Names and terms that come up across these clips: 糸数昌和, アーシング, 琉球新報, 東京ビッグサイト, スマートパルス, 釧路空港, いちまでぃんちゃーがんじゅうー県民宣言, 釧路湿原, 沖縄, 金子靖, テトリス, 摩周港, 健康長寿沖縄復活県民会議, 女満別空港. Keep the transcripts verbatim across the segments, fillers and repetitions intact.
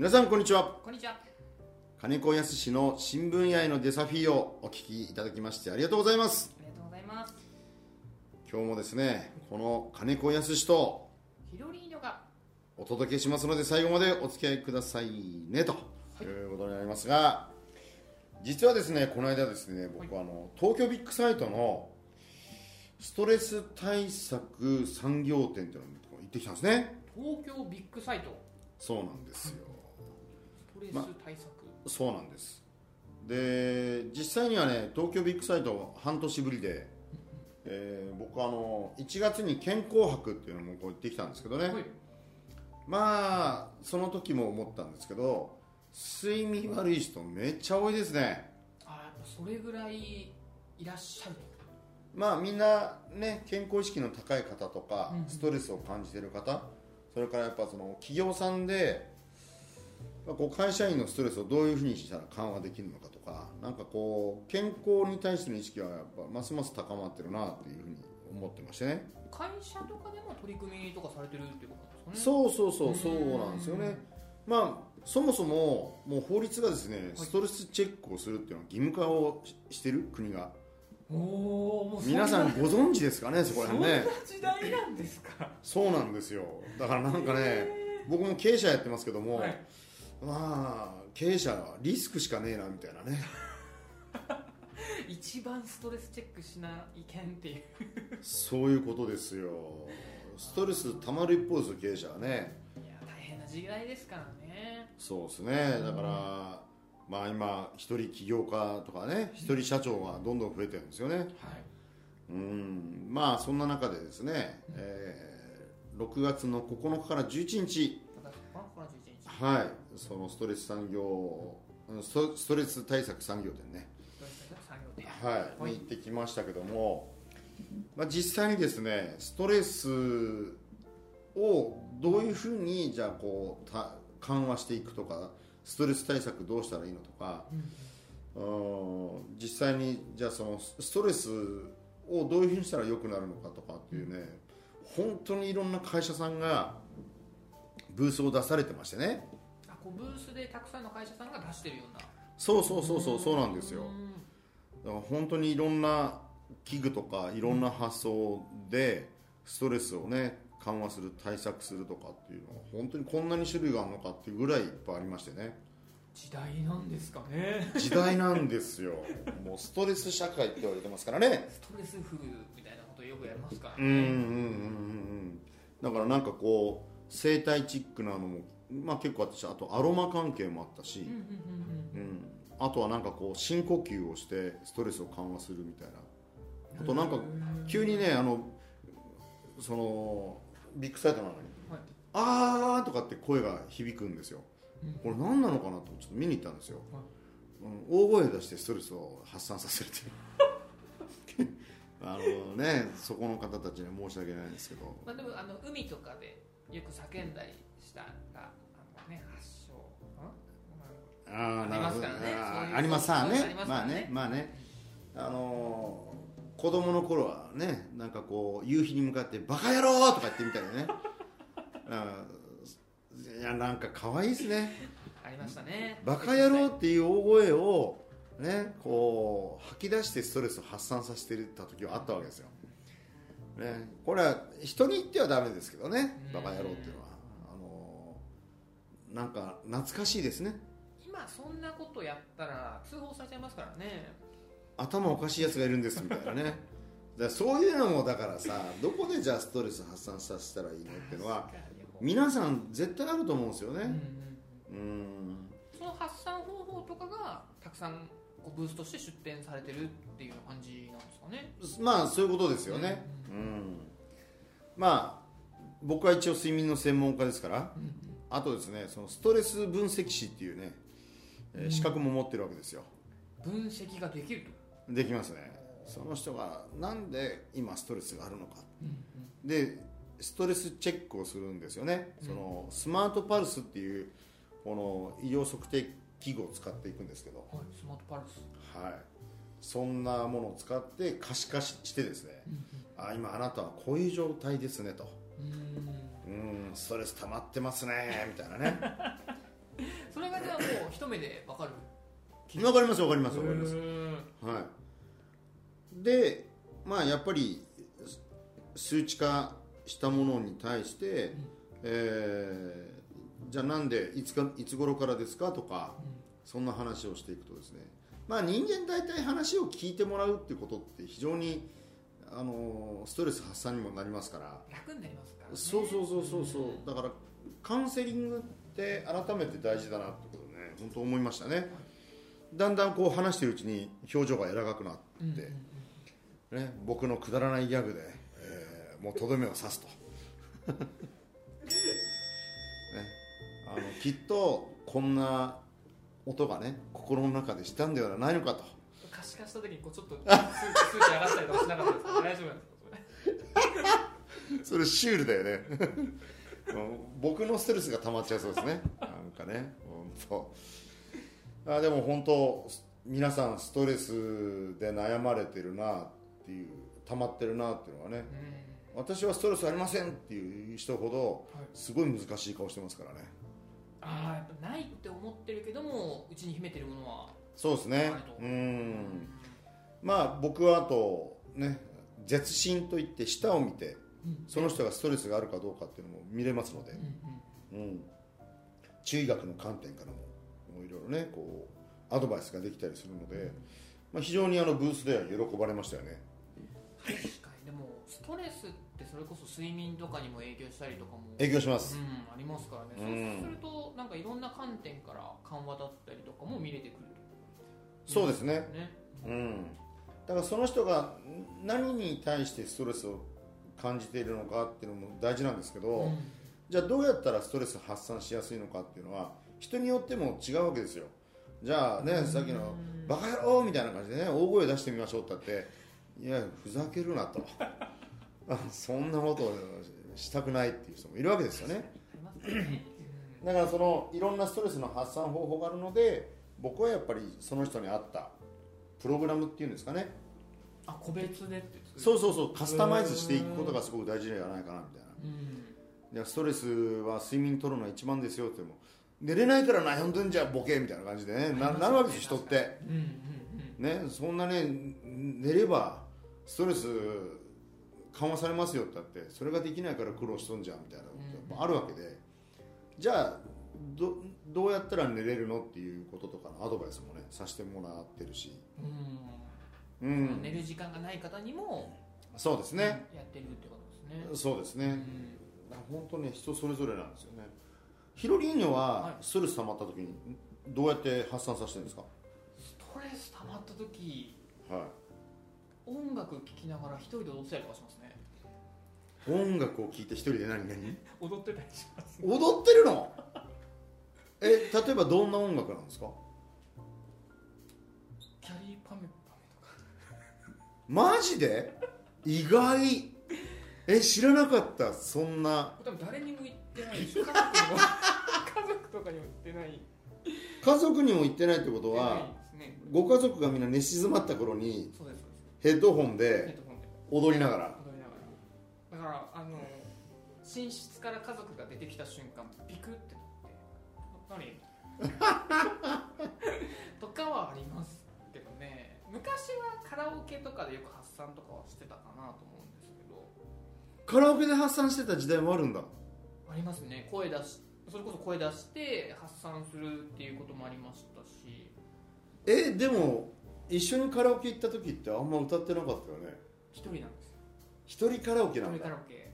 皆さんこんにちは。こんにちは。金子靖氏の新聞屋へのデサフィーをお聞きいただきましてありがとうございます。ありがとうございます。今日もですね、この金子靖氏とひろりーのがお届けしますので最後までお付き合いくださいねということになりますが、はい、実はですねこの間ですね僕はあの東京ビッグサイトのストレス対策産業展というのに行ってきたんですね。東京ビッグサイト。そうなんですよ。ストレス対策、ま、そうなんです。で実際にはね東京ビッグサイト半年ぶりで、えー、僕あのいちがつに健康博っていうのもこう行ってきたんですけどね、はい、まあその時も思ったんですけど睡眠悪い人めっちゃ多いですね。あ、それぐらいいらっしゃる。まあみんなね健康意識の高い方とか、うん、ストレスを感じている方、それからやっぱその企業さんでこう会社員のストレスをどういうふうにしたら緩和できるのかとか、なんかこう健康に対しての意識はやっぱますます高まってるなっていうふうに思ってましてね。会社とかでも取り組みとかされてるっていうことですかね。そうそうそうそうなんですよね。まあそもそももう法律がですねストレスチェックをするっていうのは義務化をしてる国が。おお、皆さんご存知ですかねそこら辺ね。そんな時代なんですか。そうなんですよ。だからなんかね僕も経営者やってますけども、はい、まあ経営者はリスクしかねえなみたいなね一番ストレスチェックしないけんっていうそういうことですよ。ストレスたまる一方ですよ経営者はね。いや大変な時代ですからね。そうですね。だから、まあ、今一人起業家とかね一人社長がどんどん増えてるんですよね、はい、うん。まあそんな中でですね、うん、えー、ろくがつのここのかからじゅういちにち、はい、そのストレス産業ストレス対策産業展ね、はい、に行ってきましたけども、まあ、実際にですねストレスをどういうふうにじゃあこうた緩和していくとかストレス対策どうしたらいいのとか、うん、実際にじゃあそのストレスをどういうふうにしたら良くなるのかとかっていうね、本当にいろんな会社さんがブースを出されてましてね。あ、こうブースでたくさんの会社さんが出してるような。そうそうそうそう、そうなんですよ。だから本当にいろんな器具とかいろんな発想でストレスをね緩和する対策するとかっていうのは本当にこんなに種類があるのかっていうぐらいいっぱいありましてね。時代なんですかね。時代なんですよもうストレス社会って言われてますからね。ストレスフルみたいなことよくやりますからね。うんうんうんうん。だからなんかこう生態チックなのも、まあ、結構あったし、あとアロマ関係もあったし、あとはなんかこう深呼吸をしてストレスを緩和するみたいな。あとなんか急にねあのそのビッグサイトなのに、はい、あーとかって声が響くんですよ、うん、これ何なのかなとちょっと見に行ったんですよ、はい、うん、大声出してストレスを発散させるというあのねそこの方たちには申し訳ないんですけど、まあ、でもあの海とかでよく叫んだりしたが、あのね、発症ありますからね。ありますからね。まあね、まあね、あのー、子供の頃はね、なんかこう夕日に向かってバカ野郎とか言ってみたりね。いやなんか可愛いですね。ありましたね。バカ野郎っていう大声をね、こう吐き出してストレスを発散させてた時はあったわけですよ。ね、これは人に言ってはダメですけどね、バカ野郎っていうのはあのなんか懐かしいですね。今そんなことやったら通報されちゃいますからね。頭おかしいやつがいるんですみたいなねだそういうのもだからさ、どこでじゃあストレス発散させたらいいのっていうのは皆さん絶対あると思うんですよね。うん、うん。その発散方法とかがたくさんこうブースとして出展されてるっていう感じなんですかね。まあそういうことですよね、うんうん。まあ僕は一応睡眠の専門家ですから、うんうん、あとですねそのストレス分析士っていうね、えー、資格も持ってるわけですよ、うん、分析ができると。できますね。その人がなんで今ストレスがあるのか、うんうん、でストレスチェックをするんですよね、うん、そのスマートパルスっていうこの医療測定器具を使っていくんですけど、はい、スマートパルス、はい、そんなものを使って可視化してですね、うんうん、あ、今あなたはこういう状態ですねと、うーん、うーん、ストレス溜まってますねみたいなねもう一目で分かる。分かります分かります分かります。はい。で、まあやっぱり数値化したものに対して、うんえー、じゃあなんでいつかいつ頃からですかとか、うん、そんな話をしていくとですね、まあ人間大体話を聞いてもらうってことって非常にあのストレス発散にもなりますから。楽になりますからね。そうそうそうそうそう。うん、だからカウンセリングって改めて大事だなってことね、本当思いましたね。はい、だんだんこう話してるうちに表情が柔らかくなって、うんうんうんね、僕のくだらないギャグで、えー、もうとどめを刺すと、ね、あのきっとこんな音がね心の中でしたんではないのかと可視化した時にこうちょっと数値上がったりとかしなかったですか大丈夫なんですかそれそれシュールだよね僕のストレスが溜まっちゃいそうですねなんかね本当あでも本当皆さんストレスで悩まれてるなっていう溜まってるなっていうのはね、うん、私はストレスありませんっていう人ほどすごい難しい顔してますからね、はい、あやっぱないって思ってるけどもうちに秘めてるものはそうですねうん、うん、まあ僕はあとね舌診といって舌を見てその人がストレスがあるかどうかっていうのも見れますので、うんうんうん、中医学の観点からもいろいろねこうアドバイスができたりするので、うんまあ、非常にあのブースでは喜ばれましたよね。確かにでもストレスってそれこそ睡眠とかにも影響したりとかも影響します、うん、ありますからね、うん、そうするとなんかいろんな観点から緩和だったりとかも見れてくる、うん、そうですね、うんうん、だからその人が何に対してストレスを感じているのかっていうのも大事なんですけど、うん、じゃあどうやったらストレス発散しやすいのかっていうのは人によっても違うわけですよ。じゃあね、うん、さっきのバカ野郎みたいな感じでね大声出してみましょうって言ったっていやふざけるなとそんなことをしたくないっていう人もいるわけですよねだからそのいろんなストレスの発散方法があるので僕はやっぱりその人に合ったプログラムっていうんですかねあ個別でってそうそうそうカスタマイズしていくことがすごく大事じゃないかなみたいな、うん、いやストレスは睡眠取るのが一番ですよっても寝れないから悩んでんじゃんボケみたいな感じでね な, なるわけです人って、うんうんうん、ねそんなね寝ればストレス緩和されますよってあってそれができないから苦労しとんじゃんみたいなこともあるわけで、うんうん、じゃあ ど, どうやったら寝れるのっていうこととかのアドバイスもねさせてもらってるし、うんうん、寝る時間がない方にもそうですねやってるってことですねそうですね、うん、本当ね人それぞれなんですよね。ヒロリーニョはストレス溜まった時にどうやって発散させてるんですか。ストレス溜まった時、はい、音楽聴きながら一人で踊ったりとかしますね。音楽を聴いて一人で何何踊ってたりします、ね、踊ってるのえ例えばどんな音楽なんですか。キャリーパメマジで意外え知らなかったそんな多分誰にも言ってない家族も家族とかにも言ってない家族にも言ってないってことは、ね、ご家族がみんな寝静まった頃にそうですヘッドホンで踊りながら踊りながらだからあの寝室から家族が出てきた瞬間ビクってなって何とかはありますけどね。昔はカラオケとかでよく発散とかはしてたかなと思うんですけどカラオケで発散してた時代もあるんだ。ありますね。声出しそれこそ声出して発散するっていうこともありましたしえでも一緒にカラオケ行った時ってあんま歌ってなかったよね。一人なんですよ。一人カラオケなんだ。一人カラオケ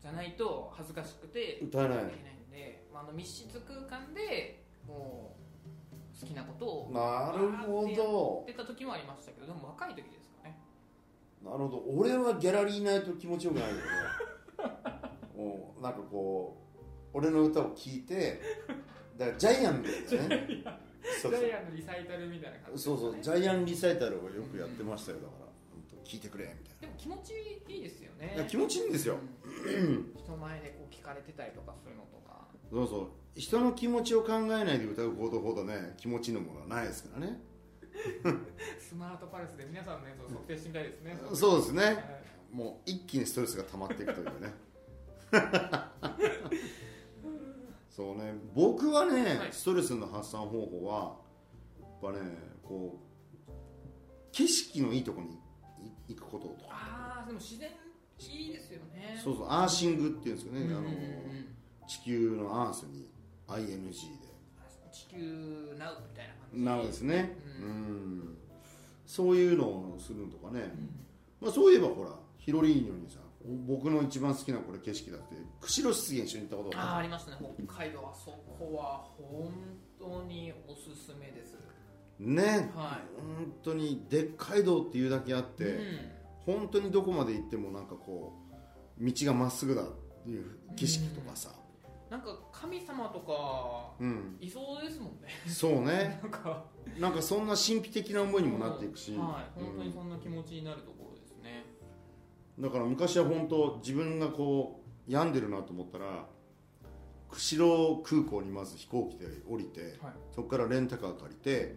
じゃないと恥ずかしくて歌えないんで、まあ、あの密室空間でもう好きなことをなるほどやってた時もありましたけどでも若い時ですかね。なるほど。俺はギャラリーいないと気持ちよくないよねもうなんかこう俺の歌を聴いてだからジャイアンみたいなねそうそうジャイアンのリサイタルみたいな感じ、ね、そうそうジャイアンリサイタルをよくやってましたよ、うん、だから聴いてくれみたいな。でも気持ちいいですよね。いや気持ちいいんですよ、うん、人前でこう聞かれてたりとかするのとかそうそう人の気持ちを考えないで歌うことほどね気持ちのものはないですからねスマートパルスで皆さんのやつを測定してみたいですね、うん、そうですね、はい、もう一気にストレスが溜まっていくというねそうね、僕はね、はい、ストレスの発散方法はやっぱね、こう景色のいいところに行くこととか。ああ、でも自然いいですよね。そうそう、アーシングっていうんですよね、うんうんうん、あの地球のアースに アイエヌジー で地球 ナウ みたいな感じ ナウ ですね、うんうん、そういうのをするのとかね、うん、まあ、そういえばほらヒロリーニョにさ、僕の一番好きなこれ景色だって釧路湿原一緒に行ったことが あ, あ, ありましたね。北海道はそこは本当におすすめですね、はい、本当にでっかい道っていうだけあって、うん、本当にどこまで行ってもなんかこう道がまっすぐだっていう景色とかさ、うん、なんか神様とか、うん、いそうですもんね。そうねなんかなんかそんな神秘的な思いにもなっていくし、うん、はい、本当にそんな気持ちになるところですね、うん、だから昔は本当自分がこう病んでるなと思ったら釧路空港にまず飛行機で降りて、はい、そこからレンタカー借りて、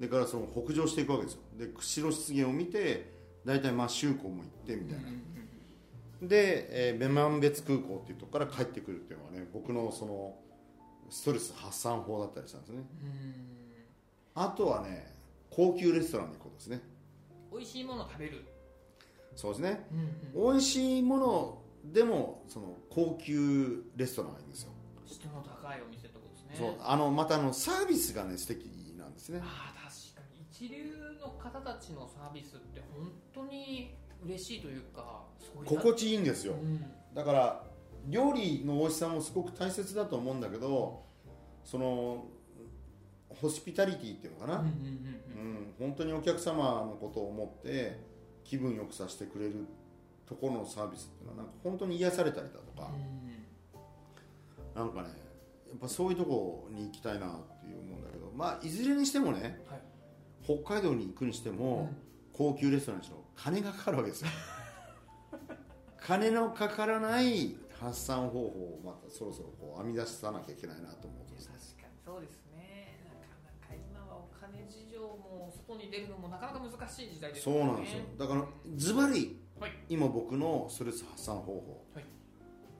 でからその北上していくわけですよ。で釧路湿原を見て大体摩周港も行ってみたいな、うんうんうん、で、えー、女満別空港っていうとこから帰ってくるっていうのはね、僕のそのストレス発散法だったりしたんですね。うん、あとはね、高級レストランに行くことですね。美味しいものを食べる。そうですね、うんうん、美味しいものでもその高級レストランがいいんですよ。質の高いお店ってことですね。そう、あのまたあのサービスがね素敵なんですね。あ、確かに一流の方たちのサービスって本当に嬉しいというか、そういう心地いいんですよ、うん、だから料理の美味しさもすごく大切だと思うんだけど、そのホスピタリティっていうのかな、本当にお客様のことを思って気分よくさせてくれるところのサービスっていうのはなんか本当に癒されたりだとか、うん、なんかね、やっぱそういうとこに行きたいなっていう思うんだけど、まあいずれにしてもね、はい、北海道に行くにしても、うん、高級レストランにしろ金がかかるわけですよ金のかからない発散方法をまたそろそろこう編み出さなきゃいけないなと思うとですね。確かにそうですね。なかなか今はお金事情も外に出るのもなかなか難しい時代ですよね。そうなんですよ。だからズバリ今僕のストレス発散方法、はい、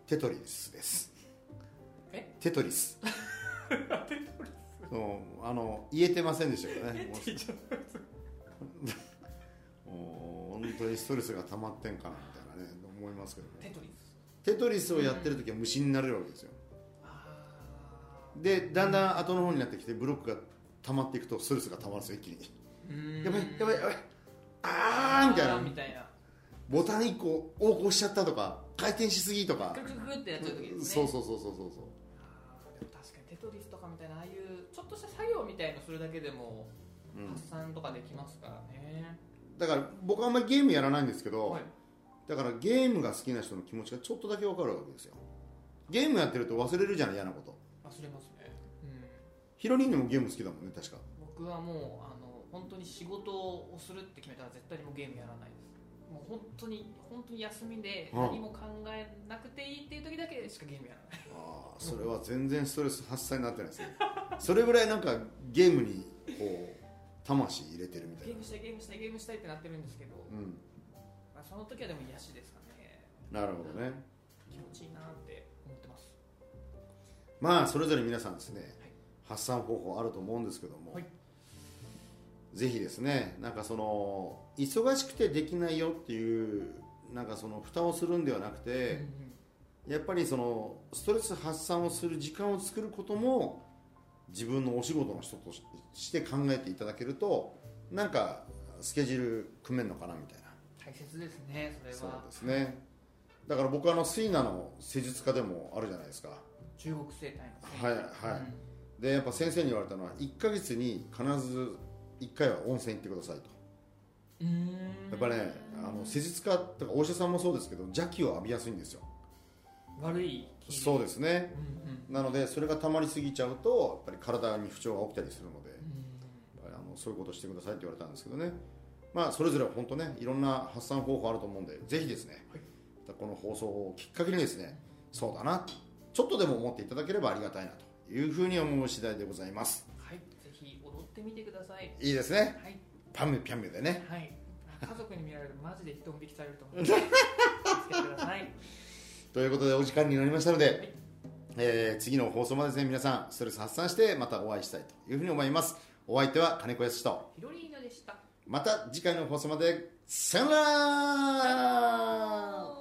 テトリスですテトリステトリスそうあの言えてませんでしたけどねもう本当にストレスが溜まってんかなみたいなね思いますけど、ね、テトリステトリスをやってる時は虫になれるわけですよ、うん、でだんだん後の方になってきてブロックが溜まっていくとストレスが溜まるんですよ一気に。うーん、やばいやばいやばいあーみたい な, みたいなボタンいっこ横行しちゃったとか回転しすぎとかクククってやっちゃう時ですね。そうそうそうそうそうそう。テトリスとかみたいなああいうちょっとした作業みたいのするだけでも発散とかできますからね、うん、だから僕はあんまりゲームやらないんですけど、はい、だからゲームが好きな人の気持ちがちょっとだけ分かるわけですよ。ゲームやってると忘れるじゃない、嫌なこと。忘れますね、うん、ヒロリンでもゲーム好きだもんね。確か僕はもうあの本当に仕事をするって決めたら絶対にもうゲームやらないです。もう本当に本当に休みで何も考えなくていいっていう時だけしかゲームやらない。ああ、それは全然ストレス発散になってないですねそれぐらいなんかゲームにこう魂入れてるみたいな。ゲームしたいゲームしたいゲームしたいってなってるんですけど、うん、まあ、その時はでも癒しですかね。なるほどね、気持ちいいなって思ってます。まあそれぞれ皆さんですね、はい、発散方法あると思うんですけども、はい、ぜひですね、なんかその忙しくてできないよっていうなんかその負担をするんではなくて、うんうん、やっぱりそのストレス発散をする時間を作ることも自分のお仕事の人として考えていただけるとなんかスケジュール組めるのかなみたいな。大切ですね、それは。そうですね。だから僕はあのスイナの施術家でもあるじゃないですか、中国生態の。はいはい、うん、でやっぱ先生に言われたのはいっかげつに必ずいっかいは温泉行ってくださいと。うーん、やっぱね、あの施術家とかお医者さんもそうですけど邪気を浴びやすいんですよ、悪い気。そうですね、うんうん、なのでそれが溜まりすぎちゃうとやっぱり体に不調が起きたりするので、うん、あのそういうことをしてくださいって言われたんですけどね。まあそれぞれ本当ね、いろんな発散方法あると思うんで、ぜひですね、はい、この放送をきっかけにですね、そうだな、ちょっとでも思っていただければありがたいなというふうに思う次第でございます。見てください。いいですね、はい、パンメピャンメでね、はい、家族に見られるとマジで人も引きされると思うので気をつけてくださいということでお時間になりましたので、はい、えー、次の放送までですね、皆さんストレス発散してまたお会いしたいというふうに思います。お相手は金子康とヒロリーナでした。また次回の放送まで、さよなら。